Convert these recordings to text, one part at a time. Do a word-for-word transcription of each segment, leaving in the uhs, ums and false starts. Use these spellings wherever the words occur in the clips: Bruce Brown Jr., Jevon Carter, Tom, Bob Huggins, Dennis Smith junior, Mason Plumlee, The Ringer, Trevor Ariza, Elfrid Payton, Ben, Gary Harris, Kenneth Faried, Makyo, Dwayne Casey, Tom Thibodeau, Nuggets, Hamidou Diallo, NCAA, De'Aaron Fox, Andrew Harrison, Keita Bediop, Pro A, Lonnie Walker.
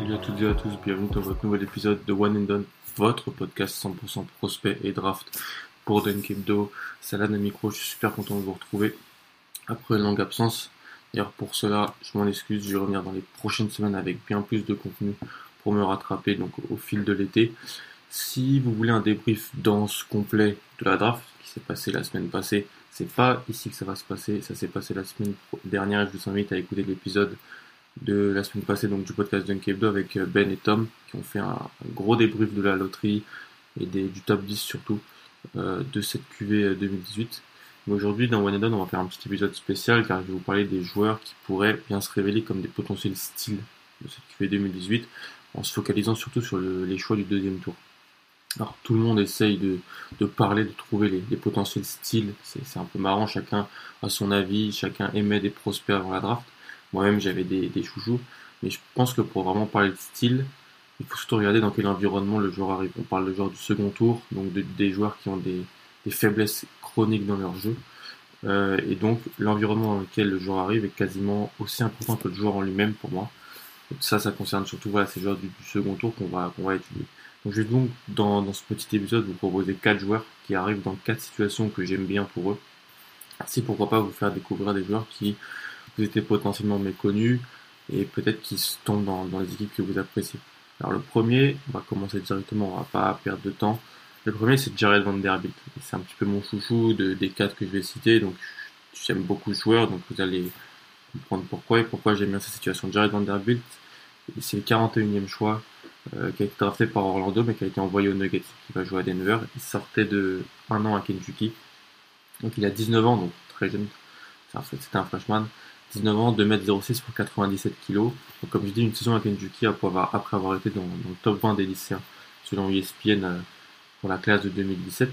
Salut à toutes et à tous, bienvenue dans votre nouvel épisode de One and Done, votre podcast cent pour cent prospect et draft pour Dan Kipdo. Salade à micro, je suis super content de vous retrouver après une longue absence. D'ailleurs pour cela, je m'en excuse, je vais revenir dans les prochaines semaines avec bien plus de contenu pour me rattraper donc au fil de l'été. Si vous voulez un débrief dense complet de la draft qui s'est passée la semaine passée, c'est pas ici que ça va se passer, ça s'est passé la semaine dernière et je vous invite à écouter l'épisode de la semaine passée donc du podcast Dunkibo avec Ben et Tom qui ont fait un gros débrief de la loterie et des, du top dix surtout euh, de cette Q V deux mille dix-huit. Mais aujourd'hui dans One and Done on va faire un petit épisode spécial car je vais vous parler des joueurs qui pourraient bien se révéler comme des potentiels styles de cette Q V deux mille dix-huit en se focalisant surtout sur le, les choix du deuxième tour. Alors tout le monde essaye de, de parler, de trouver les, les potentiels styles, c'est, c'est un peu marrant, chacun a son avis, chacun émet des prospects avant la draft, moi-même j'avais des, des chouchous, mais je pense que pour vraiment parler de style, il faut surtout regarder dans quel environnement le joueur arrive. On parle de joueurs du second tour, donc de, des joueurs qui ont des, des faiblesses chroniques dans leur jeu, euh, et donc l'environnement dans lequel le joueur arrive est quasiment aussi important que le joueur en lui-même pour moi. Et ça, ça concerne surtout voilà, ces joueurs du, du second tour qu'on va, qu'on va étudier. Donc je vais donc dans, dans ce petit épisode vous proposer quatre joueurs qui arrivent dans quatre situations que j'aime bien pour eux. Si pourquoi pas vous faire découvrir des joueurs qui vous étaient potentiellement méconnus et peut-être qui tombent dans, dans les équipes que vous appréciez. Alors le premier, on va commencer directement, on va pas perdre de temps. Le premier c'est Jared Vanderbilt. C'est un petit peu mon chouchou de, des quatre que je vais citer, donc j'aime beaucoup ce joueur, donc vous allez comprendre pourquoi et pourquoi j'aime bien cette situation. Jared Vanderbilt, c'est le quarante et unième choix. Euh, qui a été drafté par Orlando mais qui a été envoyé aux Nuggets, qui va jouer à Denver. Il sortait de un an à Kentucky, donc il a dix-neuf ans, donc très jeune, enfin, c'était un freshman, dix-neuf ans, deux mètres zéro six pour quatre-vingt-dix-sept kilos, donc comme je dis, une saison à Kentucky après avoir, après avoir été dans, dans le top vingt des lycéens selon E S P N euh, pour la classe de deux mille dix-sept,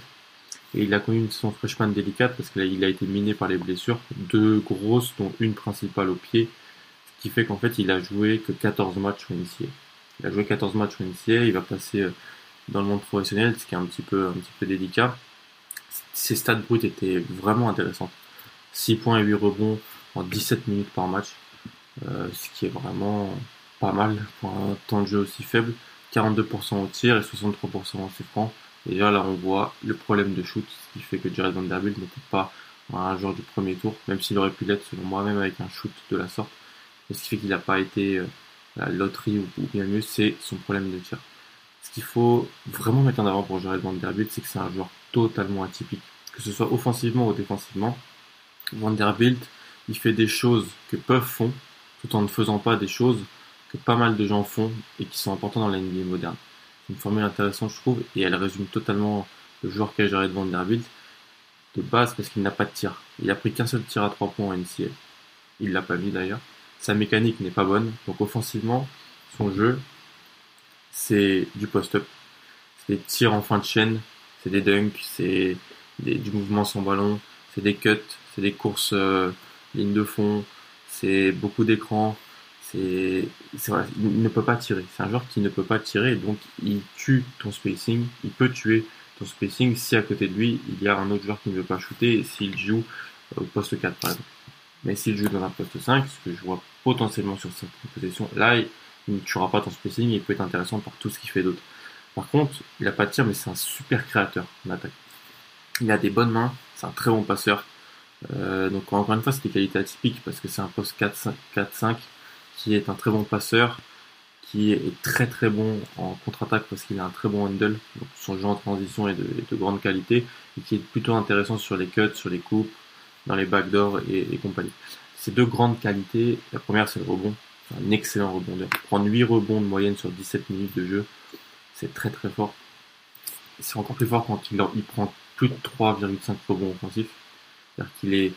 et il a connu une saison freshman délicate parce qu'il a été miné par les blessures, deux grosses dont une principale au pied, ce qui fait qu'en fait il a joué que quatorze matchs au N C A A. Il a joué quatorze matchs au N C A A, il va passer dans le monde professionnel, ce qui est un petit peu, un petit peu délicat. Ses stats brutes étaient vraiment intéressantes. six points et huit rebonds en dix-sept minutes par match, euh, ce qui est vraiment pas mal pour un temps de jeu aussi faible. quarante-deux pour cent au tir et soixante-trois pour cent en francs. Et là, là, on voit le problème de shoot, ce qui fait que Jared Vanderbilt n'était pas un joueur du premier tour, même s'il aurait pu l'être selon moi, même avec un shoot de la sorte. Et ce qui fait qu'il n'a pas été... Euh, la loterie ou bien mieux, c'est son problème de tir. Ce qu'il faut vraiment mettre en avant pour Jared Vanderbilt, c'est que c'est un joueur totalement atypique. Que ce soit offensivement ou défensivement, Vanderbilt, il fait des choses que peu font, tout en ne faisant pas des choses que pas mal de gens font et qui sont importantes dans la N B A moderne. C'est une formule intéressante, je trouve, et elle résume totalement le joueur qu'est Jared Vanderbilt de base parce qu'il n'a pas de tir. Il a pris qu'un seul tir à trois points en N C A A. Il l'a pas mis d'ailleurs. Sa mécanique n'est pas bonne, donc offensivement, son jeu, c'est du post-up, c'est des tirs en fin de chaîne, c'est des dunks, c'est des, du mouvement sans ballon, c'est des cuts, c'est des courses euh, ligne de fond, c'est beaucoup d'écran, c'est, c'est voilà, il ne peut pas tirer, c'est un joueur qui ne peut pas tirer, donc il tue ton spacing, il peut tuer ton spacing si à côté de lui, il y a un autre joueur qui ne veut pas shooter, et s'il joue au poste quatre par exemple. Mais s'il joue dans un poste cinq, ce que je vois potentiellement sur cette position, là, il ne tuera pas ton spacing et il peut être intéressant par tout ce qu'il fait d'autre. Par contre, il n'a pas de tir, mais c'est un super créateur en attaque. Il a des bonnes mains, c'est un très bon passeur. Euh, donc encore une fois, c'est des qualités atypiques parce que c'est un poste quatre cinq qui est un très bon passeur, qui est très très bon en contre-attaque parce qu'il a un très bon handle. Donc son jeu en transition est de, est de grande qualité et qui est plutôt intéressant sur les cuts, sur les coupes, dans les backdoors et, et compagnie. Ces deux grandes qualités, la première c'est le rebond, c'est un excellent rebondeur. Prendre huit rebonds de moyenne sur dix-sept minutes de jeu, c'est très très fort. C'est encore plus fort quand il, il prend plus de trois virgule cinq rebonds offensifs. C'est-à-dire qu'il est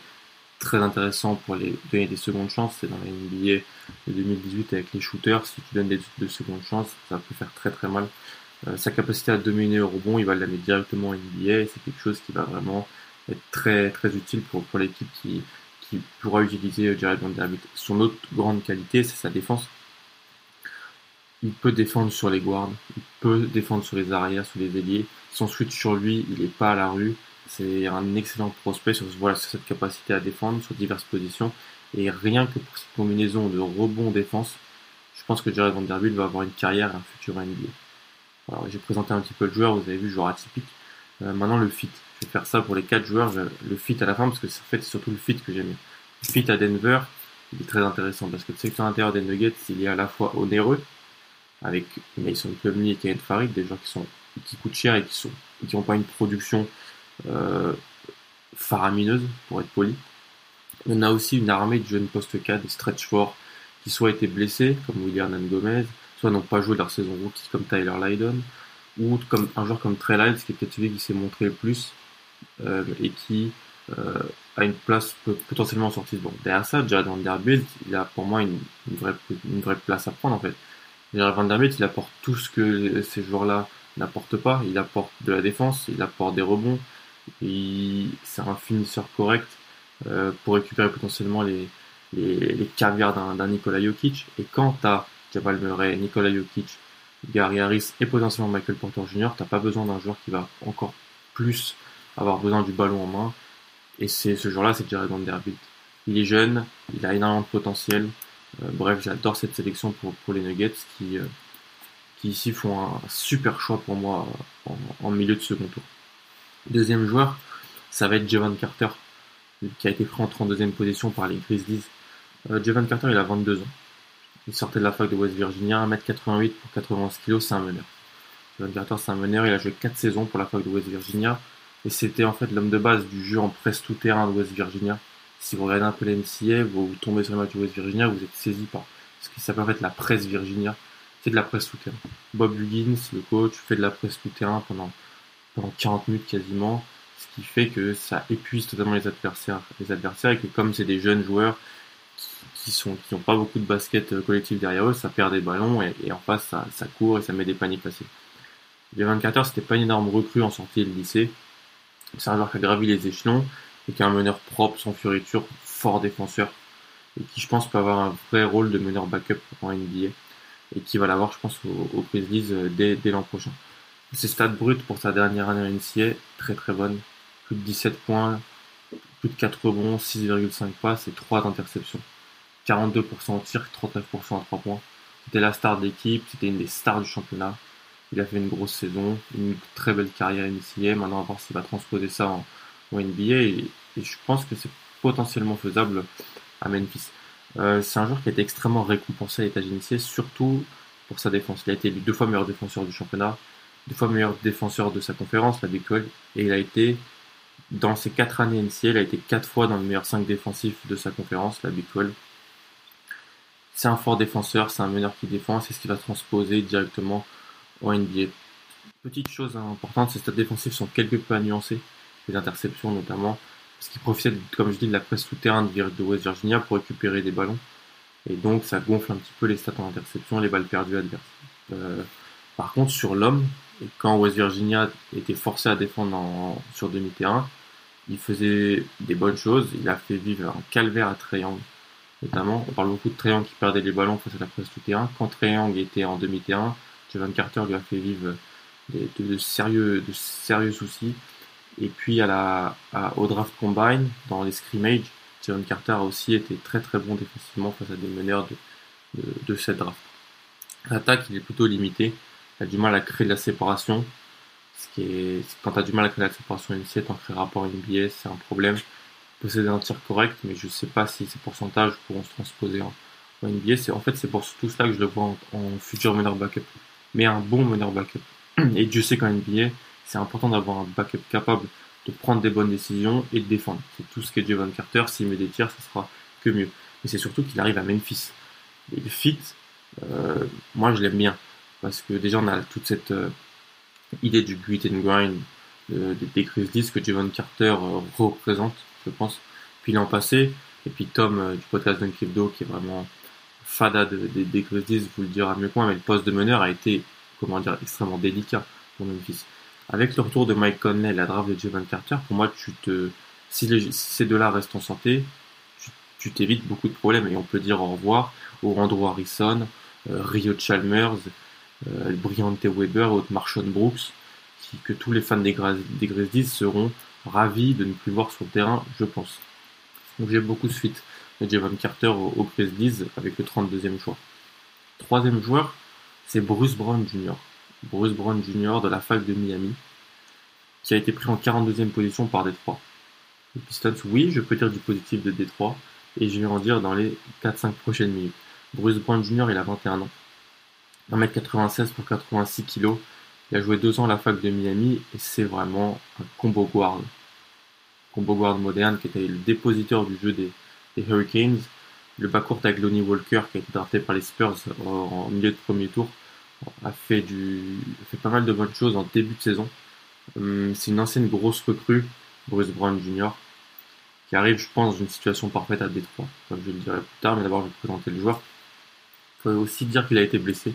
très intéressant pour les donner des secondes chances. C'est dans la N B A de deux mille dix-huit avec les shooters. Si tu donnes des, des secondes chances, ça peut faire très très mal. Euh, sa capacité à dominer au rebond, il va l'amener directement en N B A. Et c'est quelque chose qui va vraiment être très très utile pour, pour l'équipe qui, qui pourra utiliser Jared Vanderbilt. Son autre grande qualité, c'est sa défense. Il peut défendre sur les guards, il peut défendre sur les arrières, sur les ailiers. Son switch sur lui, il n'est pas à la rue. C'est un excellent prospect sur, voilà, sur cette capacité à défendre, sur diverses positions. Et rien que pour cette combinaison de rebond-défense, je pense que Jared Vanderbilt va avoir une carrière et un futur N B A. Alors, j'ai présenté un petit peu le joueur, vous avez vu, joueur atypique. Euh, maintenant, le fit. Je vais faire ça pour les quatre joueurs, je, le fit à la fin, parce que c'est en fait, surtout le fit que j'aime. Le fit à Denver, il est très intéressant, parce que tu sais que à l'intérieur des Nuggets, il est à la fois onéreux, avec Mason Plumlee et Kenneth Faried, des joueurs qui sont qui coûtent cher et qui sont qui n'ont pas une production euh, faramineuse, pour être poli. On a aussi une armée de jeunes poste quatre, des stretch forts, qui soit étaient blessés, comme Willian N'Dome, soit n'ont pas joué leur saison rookie, comme Tyler Lydon, ou comme un joueur comme Trey Lyles, qui est peut-être celui qui s'est montré le plus, euh, et qui euh, a une place potentiellement en sortie de banque. Derrière ça, Jared Vanderbilt, il a pour moi une, une, vraie, une vraie place à prendre, en fait. Jared Vanderbilt, il apporte tout ce que ces joueurs-là n'apportent pas. Il apporte de la défense, il apporte des rebonds. Il... C'est un finisseur correct euh, pour récupérer potentiellement les, les, les caviars d'un, d'un Nikola Jokic. Et quand t'as Jamal Murray, Nikola Jokic, Gary Harris et potentiellement Michael Porter junior, t'as pas besoin d'un joueur qui va encore plus avoir besoin du ballon en main. Et c'est ce joueur-là, c'est Jared Vanderbilt. Il est jeune, il a énormément de potentiel. Euh, bref, j'adore cette sélection pour, pour les Nuggets qui, euh, qui ici font un super choix pour moi en, en milieu de second tour. Deuxième joueur, ça va être Jevon Carter, qui a été pris en trente-deuxième position par les Grizzlies. Euh, Jevon Carter, il a vingt-deux ans. Il sortait de la fac de West Virginia, un mètre quatre-vingt-huit pour quatre-vingt-onze kilos, c'est un meneur. Jevon Carter, c'est un meneur, il a joué quatre saisons pour la fac de West Virginia, et c'était en fait l'homme de base du jeu en presse tout-terrain de West Virginia. Si vous regardez un peu l'N C A, vous, vous tombez sur le match de West Virginia, vous êtes saisi par ce qui s'appelle en fait la presse Virginia. C'est de la presse tout-terrain. Bob Huggins, le coach, fait de la presse tout-terrain pendant, pendant quarante minutes quasiment, ce qui fait que ça épuise totalement les adversaires, les adversaires et que comme c'est des jeunes joueurs qui, qui sont, qui n'ont pas beaucoup de basket collectif derrière eux, ça perd des ballons et, et en face, ça, ça court et ça met des paniers passés. Jevon Carter, c'était pas une énorme recrue en sortie de lycée. C'est un joueur qui a gravi les échelons et qui est un meneur propre, sans fioriture, fort défenseur, et qui, je pense, peut avoir un vrai rôle de meneur backup en N B A, et qui va l'avoir, je pense, aux Grizzlies au dès, dès l'an prochain. Ses stats bruts pour sa dernière année en N C A, très très bonne, plus de dix-sept points, plus de quatre rebonds, six virgule cinq passes et trois interceptions. quarante-deux pour cent au tir, trente-neuf pour cent à trois points. C'était la star de l'équipe, c'était une des stars du championnat. Il a fait une grosse saison, une très belle carrière N C A, maintenant on va voir s'il va transposer ça en N B A et, et je pense que c'est potentiellement faisable à Memphis. Euh, c'est un joueur qui a été extrêmement récompensé à l'étage initié, surtout pour sa défense. Il a été élu deux fois meilleur défenseur du championnat, deux fois meilleur défenseur de sa conférence, la Big douze, et il a été, dans ses quatre années N C A, il a été quatre fois dans le meilleur cinq défensif de sa conférence, la Big douze. C'est un fort défenseur, c'est un meneur qui défend, c'est ce qui va transposer directement en N B A. Petite chose importante, ces stats défensifs sont quelque peu à nuancer. Les interceptions notamment, parce qu'il profitait, comme je dis, de la presse tout-terrain de West Virginia pour récupérer des ballons. Et donc, ça gonfle un petit peu les stats en interception, les balles perdues adverses. Euh, par contre, sur l'homme, quand West Virginia était forcé à défendre en, sur demi-terrain, il faisait des bonnes choses. Il a fait vivre un calvaire à Trae Young, notamment. On parle beaucoup de Trae Young qui perdait les ballons face à la presse tout-terrain. Quand Trae Young était en demi-terrain, Jevon Carter lui a fait vivre des, de, de, sérieux, de sérieux soucis. Et puis à la, à, au draft combine, dans les scrimmages, Jevon Carter a aussi été très très bon défensivement face à des meneurs de, de, de cette draft. L'attaque, il est plutôt limité. Il a du mal à créer de la séparation. Ce qui est, quand tu as du mal à créer de la séparation N C A, t'en créeras pas en N B A, c'est un problème. Posséder un tir correct, mais je sais pas si ces pourcentages pourront se transposer en, en N B A. C'est, en fait, c'est pour tout cela que je le vois en, en futur meneur backup. Mais un bon meneur backup. Et Dieu sait qu'en N B A, c'est important d'avoir un backup capable de prendre des bonnes décisions et de défendre. C'est tout ce qu'est Jevon Carter. S'il met des tirs, ça sera que mieux. Mais c'est surtout qu'il arrive à Memphis. Et le fit, euh, moi je l'aime bien. Parce que déjà on a toute cette euh, idée du grit and grind euh, des Grizzlies que Jevon Carter euh, représente. je pense, puis l'an passé. Et puis Tom euh, du podcast Dan Kipdo, qui est vraiment fada de, de, des Grizzlies, vous le dira mieux que moi, mais le poste de meneur a été, comment dire, extrêmement délicat pour Memphis. Avec le retour de Mike Conley et la draft de Jevon Carter, pour moi, tu te, si, les, si ces deux-là restent en santé, tu, tu t'évites beaucoup de problèmes. Et on peut dire au revoir au Andrew Harrison, euh, Rio Chalmers, euh, Briante Weber, au Marshawn Brooks, qui, que tous les fans des, des Grizzlies seront ravis de ne plus voir sur le terrain, je pense. Donc j'ai beaucoup de suite de Jevon Carter au, au Grizzlies avec le trente-deuxième choix. Troisième joueur, c'est Bruce Brown junior Bruce Brown junior de la fac de Miami, qui a été pris en quarante-deuxième position par Détroit. Les Pistons, oui, je peux dire du positif de Détroit, et je vais en dire dans les quatre à cinq prochaines minutes. Bruce Brown junior, il a vingt et un ans, un mètre quatre-vingt-seize pour quatre-vingt-six kilos, il a joué deux ans à la fac de Miami, et c'est vraiment un combo guard. Combo guard moderne, qui était le dépositeur du jeu des, des Hurricanes, le backcourt avec Lonnie Walker, qui a été drafté par les Spurs en, en milieu de premier tour, a fait du, a fait pas mal de bonnes choses en début de saison. Hum, c'est une ancienne grosse recrue, Bruce Brown junior, qui arrive, je pense, dans une situation parfaite à Détroit, comme je le dirai plus tard, mais d'abord je vais vous présenter le joueur. Il faut aussi dire qu'il a été blessé.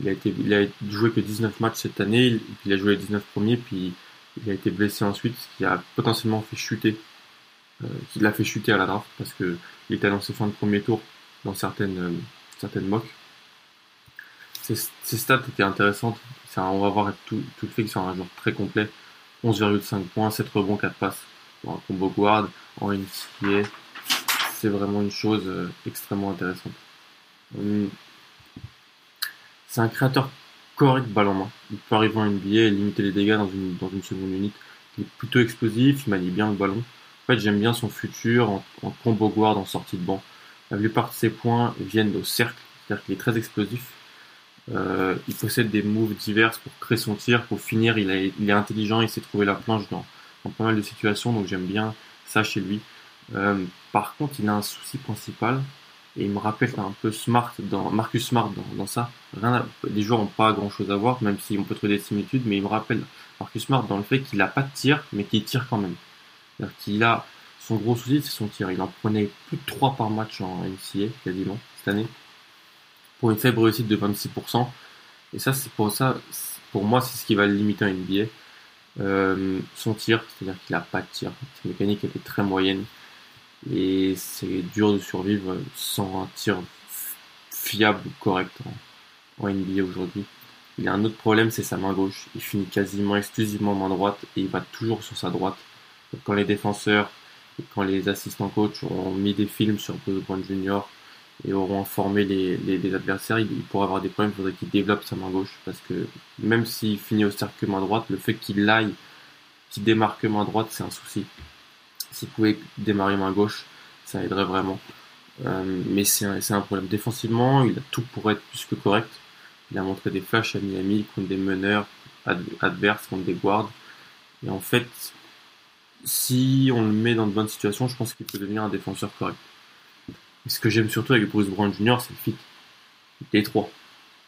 Il a été, il a joué que dix-neuf matchs cette année, il, il a joué les dix-neuf premiers, puis il a été blessé ensuite, ce qui a potentiellement fait chuter, euh, qui l'a fait chuter à la draft, parce que il était annoncé fin de premier tour dans certaines, euh, certaines mocks. Ses, ses stats étaient intéressantes. C'est un, on va voir tout, tout le fait que c'est un joueur très complet. onze virgule cinq points, sept rebonds, quatre passes. Pour un combo guard, en N C A A, c'est vraiment une chose euh, extrêmement intéressante. Hum. C'est un créateur correct balle en main. Il peut arriver en N B A et limiter les dégâts dans une, dans une seconde unité. Il est plutôt explosif, il manie bien le ballon. En fait, j'aime bien son futur en, en combo guard, en sortie de banc. La plupart de ses points viennent au cercle, c'est-à-dire qu'il est très explosif. Euh, il possède des moves divers pour créer son tir, pour finir, il, a, il est intelligent, il sait trouver la planche dans, dans pas mal de situations, donc j'aime bien ça chez lui. Euh, par contre, il a un souci principal, et il me rappelle un peu Smart dans, Marcus Smart dans, dans ça. Rien à, les joueurs n'ont pas grand-chose à voir, même si on peut trouver des similitudes, mais il me rappelle Marcus Smart dans le fait qu'il n'a pas de tir, mais qu'il tire quand même. C'est-à-dire qu'il a son gros souci, c'est son tir. Il en prenait plus de trois par match en N C A A, quasiment, cette année, pour une faible réussite de vingt-six pour cent, et ça, c'est pour ça, c'est pour moi, c'est ce qui va le limiter en N B A. Euh, son tir, c'est-à-dire qu'il a pas de tir. Sa mécanique était très moyenne, et c'est dur de survivre sans un tir fiable ou correct en, en N B A aujourd'hui. Il a un autre problème, c'est sa main gauche. Il finit quasiment exclusivement main droite, et il va toujours sur sa droite. Donc, quand les défenseurs, quand les assistants coach ont mis des films sur Bruce Brown junior, et auront informé les, les, les adversaires, il, il pourra avoir des problèmes, il faudrait qu'il développe sa main gauche, parce que même s'il finit au cercle main droite, le fait qu'il aille, qu'il démarque main droite, c'est un souci. S'il pouvait démarrer main gauche, ça aiderait vraiment. Euh, mais c'est un, c'est un problème. Défensivement, il a tout pour être plus que correct. Il a montré des flashs à Miami contre des meneurs ad, adverses, contre des guards. Et en fait, si on le met dans de bonnes situations, je pense qu'il peut devenir un défenseur correct. Ce que j'aime surtout avec Bruce Brown junior, c'est le fit. Il est étroit.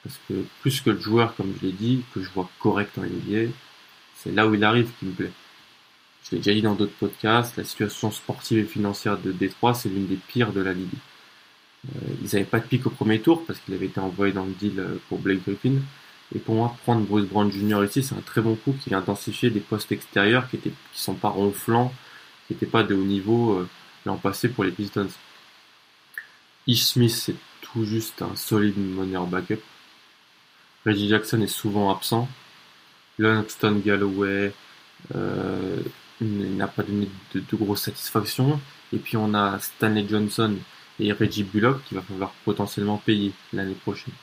Parce que plus que le joueur, comme je l'ai dit, que je vois correct en N B A, c'est là où il arrive qui me plaît. Je l'ai déjà dit dans d'autres podcasts, la situation sportive et financière de Détroit, c'est l'une des pires de la ligue. Euh, ils n'avaient pas de pic au premier tour, parce qu'il avait été envoyé dans le deal pour Blake Griffin. Et pour moi, prendre Bruce Brown junior ici, c'est un très bon coup qui a intensifié des postes extérieurs qui étaient, qui sont pas ronflants, qui n'étaient pas de haut niveau euh, l'an passé pour les Pistons. Ish Smith, c'est tout juste un solide meneur backup. Reggie Jackson est souvent absent. Langston Galloway euh, n'a pas donné de, de grosses satisfactions. Et puis on a Stanley Johnson et Reggie Bullock qui va falloir potentiellement payer l'année prochaine.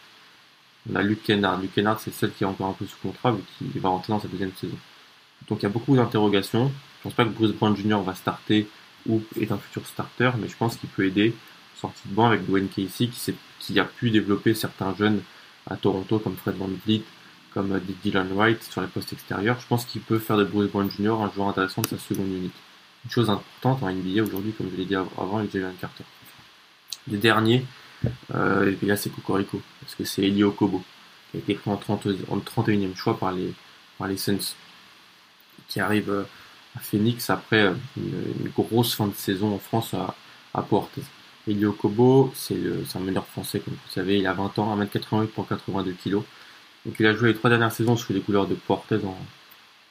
On a Luke Kennard. Luke Kennard, c'est celle qui est encore un peu sous contrat vu qu'il va rentrer dans sa deuxième saison. Donc il y a beaucoup d'interrogations. Je pense pas que Bruce Brown junior va starter ou est un futur starter, mais je pense qu'il peut aider. Sorti de banc avec Dwayne Casey qui, s'est, qui a pu développer certains jeunes à Toronto comme Fred VanVleet, comme Dylan White sur les postes extérieurs. Je pense qu'il peut faire de Bruce Brown junior un joueur intéressant de sa seconde unité. Une chose importante en N B A aujourd'hui, comme je l'ai dit avant, avec Jevon Carter. Le dernier, euh, et puis là c'est Cocorico, parce que c'est Élie Okobo, qui a été pris en, trente, en trente et unième choix par les, par les Suns, qui arrive à Phoenix après une, une grosse fin de saison en France à, à Port. Élie Okobo, c'est, le, c'est un meneur français, comme vous savez, il a vingt ans, un mètre quatre-vingt-huit pour quatre-vingt-deux kilos. Donc il a joué les trois dernières saisons sous les couleurs de Portez en,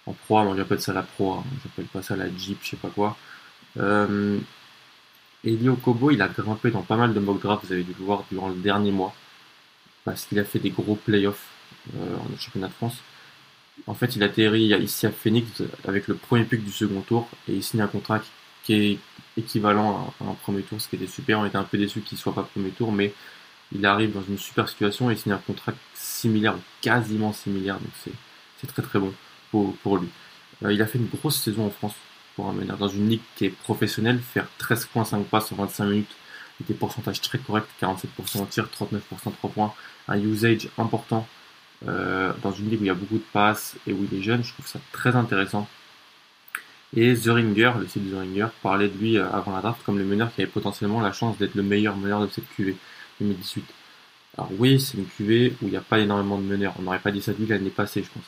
en Pro A. Moi j'appelle ça la Pro A, hein. J'appelle pas ça la Jeep, je sais pas quoi. Euh, Élie Okobo, il a grimpé dans pas mal de mock drafts, vous avez dû le voir durant le dernier mois, parce qu'il a fait des gros playoffs euh, en championnat de France. En fait, il atterrit ici à Phoenix avec le premier pick du second tour et il signe un contrat qui est équivalent à un premier tour, ce qui était super. On était un peu déçus qu'il ne soit pas premier tour, mais il arrive dans une super situation et il signe un contrat similaire, quasiment similaire, donc c'est, c'est très très bon pour, pour lui. Euh, il a fait une grosse saison en France pour un meneur. Dans une ligue qui est professionnelle, faire treize virgule cinq passes en vingt-cinq minutes, des pourcentages très corrects, quarante-sept pour cent en tir, trente-neuf pour cent de trois points, un usage important euh, dans une ligue où il y a beaucoup de passes et où il est jeune, je trouve ça très intéressant. Et The Ringer, le site The Ringer, parlait de lui avant la draft comme le meneur qui avait potentiellement la chance d'être le meilleur meneur de cette Q V deux mille dix-huit. Alors oui, c'est une Q V où il n'y a pas énormément de meneurs. On n'aurait pas dit ça de lui l'année passée, je pense.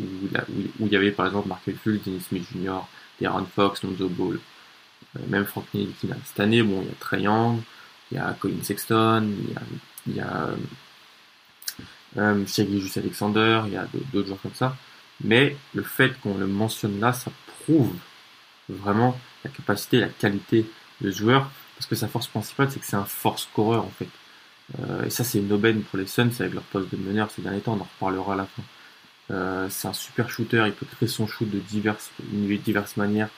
Où, là, où, où il y avait par exemple Markel Fultz, Dennis Smith junior, De'Aaron Fox, Lonzo Ball, euh, même Frank Ntilikina. Cette année, bon, il y a Trae Young, il y a Colin Sexton, il y a Shai-Gilgeous Alexander, il y a d'autres joueurs comme ça. Mais le fait qu'on le mentionne là, ça prouve vraiment la capacité, la qualité de ce joueur, parce que sa force principale, c'est que c'est un fort scoreur en fait. Euh, et ça, c'est une aubaine pour les Suns avec leur poste de meneur ces derniers temps, on en reparlera à la fin. Euh, c'est un super shooter, il peut créer son shoot de diverses, de diverses manières.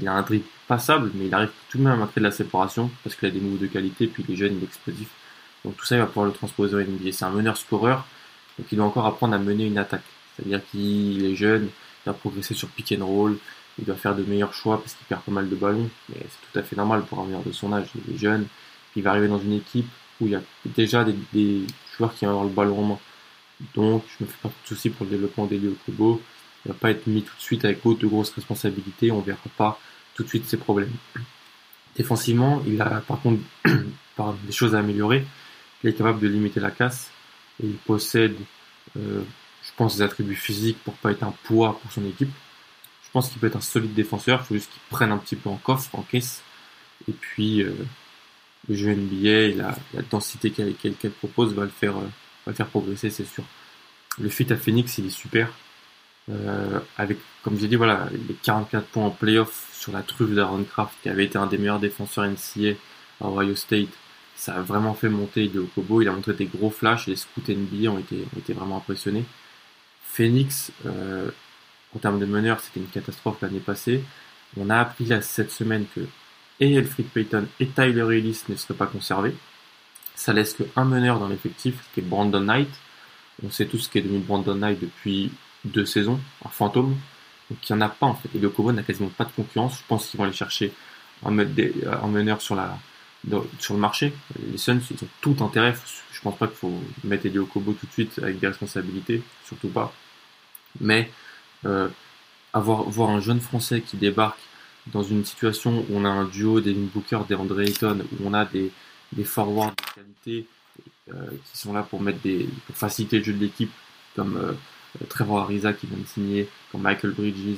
Il a un dribble passable, mais il arrive tout de même à créer de la séparation parce qu'il a des moves de qualité, puis il est jeune, il est explosif. Donc tout ça, il va pouvoir le transposer au N B A. C'est un meneur scoreur, donc il doit encore apprendre à mener une attaque. C'est-à-dire qu'il est jeune, il va progresser sur pick and roll, il doit faire de meilleurs choix parce qu'il perd pas mal de ballons, mais c'est tout à fait normal pour un meneur de son âge, il est jeune, il va arriver dans une équipe où il y a déjà des, des joueurs qui vont avoir le ballon en main. Donc je me fais pas de soucis pour le développement d'Élie Okobo, il va pas être mis tout de suite avec de grosses responsabilités, on verra pas tout de suite ses problèmes. Défensivement, il a par contre des choses à améliorer, il est capable de limiter la casse, et il possède... Euh, Je pense des attributs physiques pour pas être un poids pour son équipe. Je pense qu'il peut être un solide défenseur. Il faut juste qu'il prenne un petit peu en coffre, en caisse. Et puis, euh, le jeu N B A, la, la densité qu'elle, qu'elle, qu'elle propose va le faire, euh, va le faire progresser, c'est sûr. Le fit à Phoenix, il est super. Euh, avec, comme j'ai dit, voilà, les quarante-quatre points en playoff sur la truffe d'Aaron Craft, qui avait été un des meilleurs défenseurs N C A à Ohio State. Ça a vraiment fait monter Élie Okobo. Il a montré des gros flashs. Les scouts N B A ont été, ont été vraiment impressionnés. Phoenix, euh, en termes de meneur, c'était une catastrophe l'année passée. On a appris là cette semaine que et Elfrid Payton et Tyler Ellis ne seraient pas conservés. Ça laisse qu'un meneur dans l'effectif, qui est Brandon Knight. On sait tous ce qu'est devenu Brandon Knight depuis deux saisons, un fantôme. Donc il n'y en a pas en fait. Et le Kobo n'a quasiment pas de concurrence. Je pense qu'ils vont aller chercher un meneur sur la... sur le marché. Les Suns, ils ont tout intérêt. Je pense pas qu'il faut mettre Élie Okobo tout de suite avec des responsabilités, surtout pas. Mais euh, avoir voir un jeune Français qui débarque dans une situation où on a un duo d'Evin Booker, d'André Ayton, où on a des, des forwards de qualité euh, qui sont là pour mettre des pour faciliter le jeu de l'équipe, comme euh, Trevor Ariza qui vient de signer, comme Michael Bridges,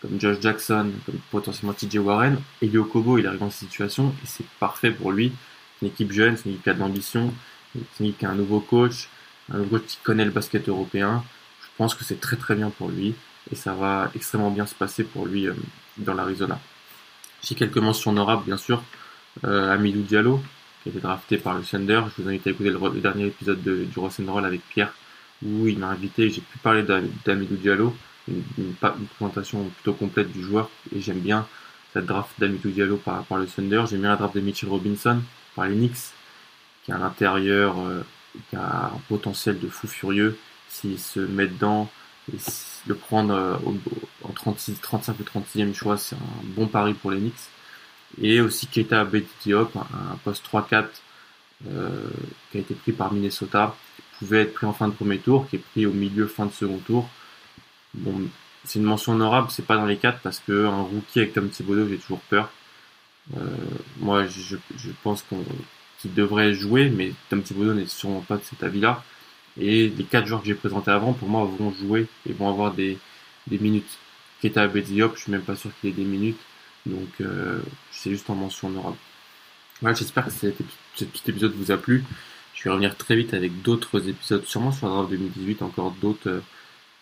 comme Josh Jackson, comme potentiellement T J Warren. Élie Okobo, il arrive dans cette situation et c'est parfait pour lui. C'est une équipe jeune, c'est une équipe qui a de l'ambition, c'est une équipe qui a un nouveau coach, un nouveau coach qui connaît le basket européen. Je pense que c'est très très bien pour lui et ça va extrêmement bien se passer pour lui euh, dans l'Arizona. J'ai quelques mentions honorables, bien sûr. Euh, Hamidou Diallo, qui a été drafté par le Thunder. Je vous invite à écouter le, le dernier épisode de, du Ross and Roll avec Pierre, où il m'a invité. J'ai pu parler d'Hamidou Diallo. Une, une, une présentation plutôt complète du joueur et j'aime bien cette draft d'Amidou Diallo par, par le Thunder. J'aime bien la draft de Mitchell Robinson par les Knicks, qui a un intérieur euh, qui a un potentiel de fou furieux s'il se met dedans, et le prendre euh, au, en trente-six, trente-cinq ou trente-sixième choix, c'est un bon pari pour les Knicks. Et aussi Keita Abedi-Diop, un, un poste trois quatre euh, qui a été pris par Minnesota, qui pouvait être pris en fin de premier tour, qui est pris au milieu fin de second tour. Bon, c'est une mention honorable, c'est pas dans les quatre parce que un rookie avec Tom Thibodeau, j'ai toujours peur. Euh, moi, je, je pense qu'on, qu'il devrait jouer, mais Tom Thibodeau n'est sûrement pas de cet avis-là. Et les quatre joueurs que j'ai présentés avant, pour moi, vont jouer et vont avoir des, des minutes. Keita Bediop, je suis même pas sûr qu'il ait des minutes, donc euh, c'est juste en mention honorable. Voilà, j'espère que cet, cet petit épisode vous a plu. Je vais revenir très vite avec d'autres épisodes, sûrement sur la draft deux mille dix-huit, encore d'autres, euh,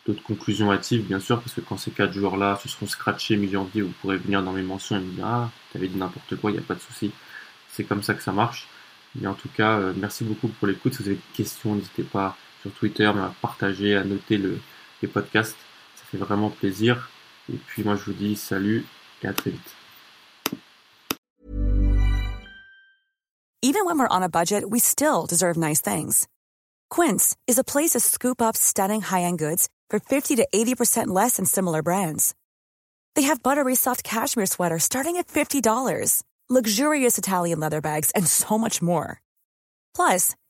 d'autres conclusions hâtives, bien sûr, parce que quand ces quatre joueurs-là se seront scratchés mi-janvier, vous pourrez venir dans mes mentions et me dire « Ah, t'avais dit n'importe quoi, il n'y a pas de souci. » C'est comme ça que ça marche. Mais en tout cas, euh, merci beaucoup pour l'écoute. Si vous avez des questions, n'hésitez pas sur Twitter, mais à partager, à noter le, les podcasts. Ça fait vraiment plaisir. Et puis moi, je vous dis salut et à très vite. Even when we're on a budget, we still deserve nice things. Quince is a place to scoop up stunning high-end goods for fifty to eighty percent less than similar brands. They have buttery soft cashmere sweaters starting at fifty dollars, luxurious Italian leather bags, and so much more. Plus,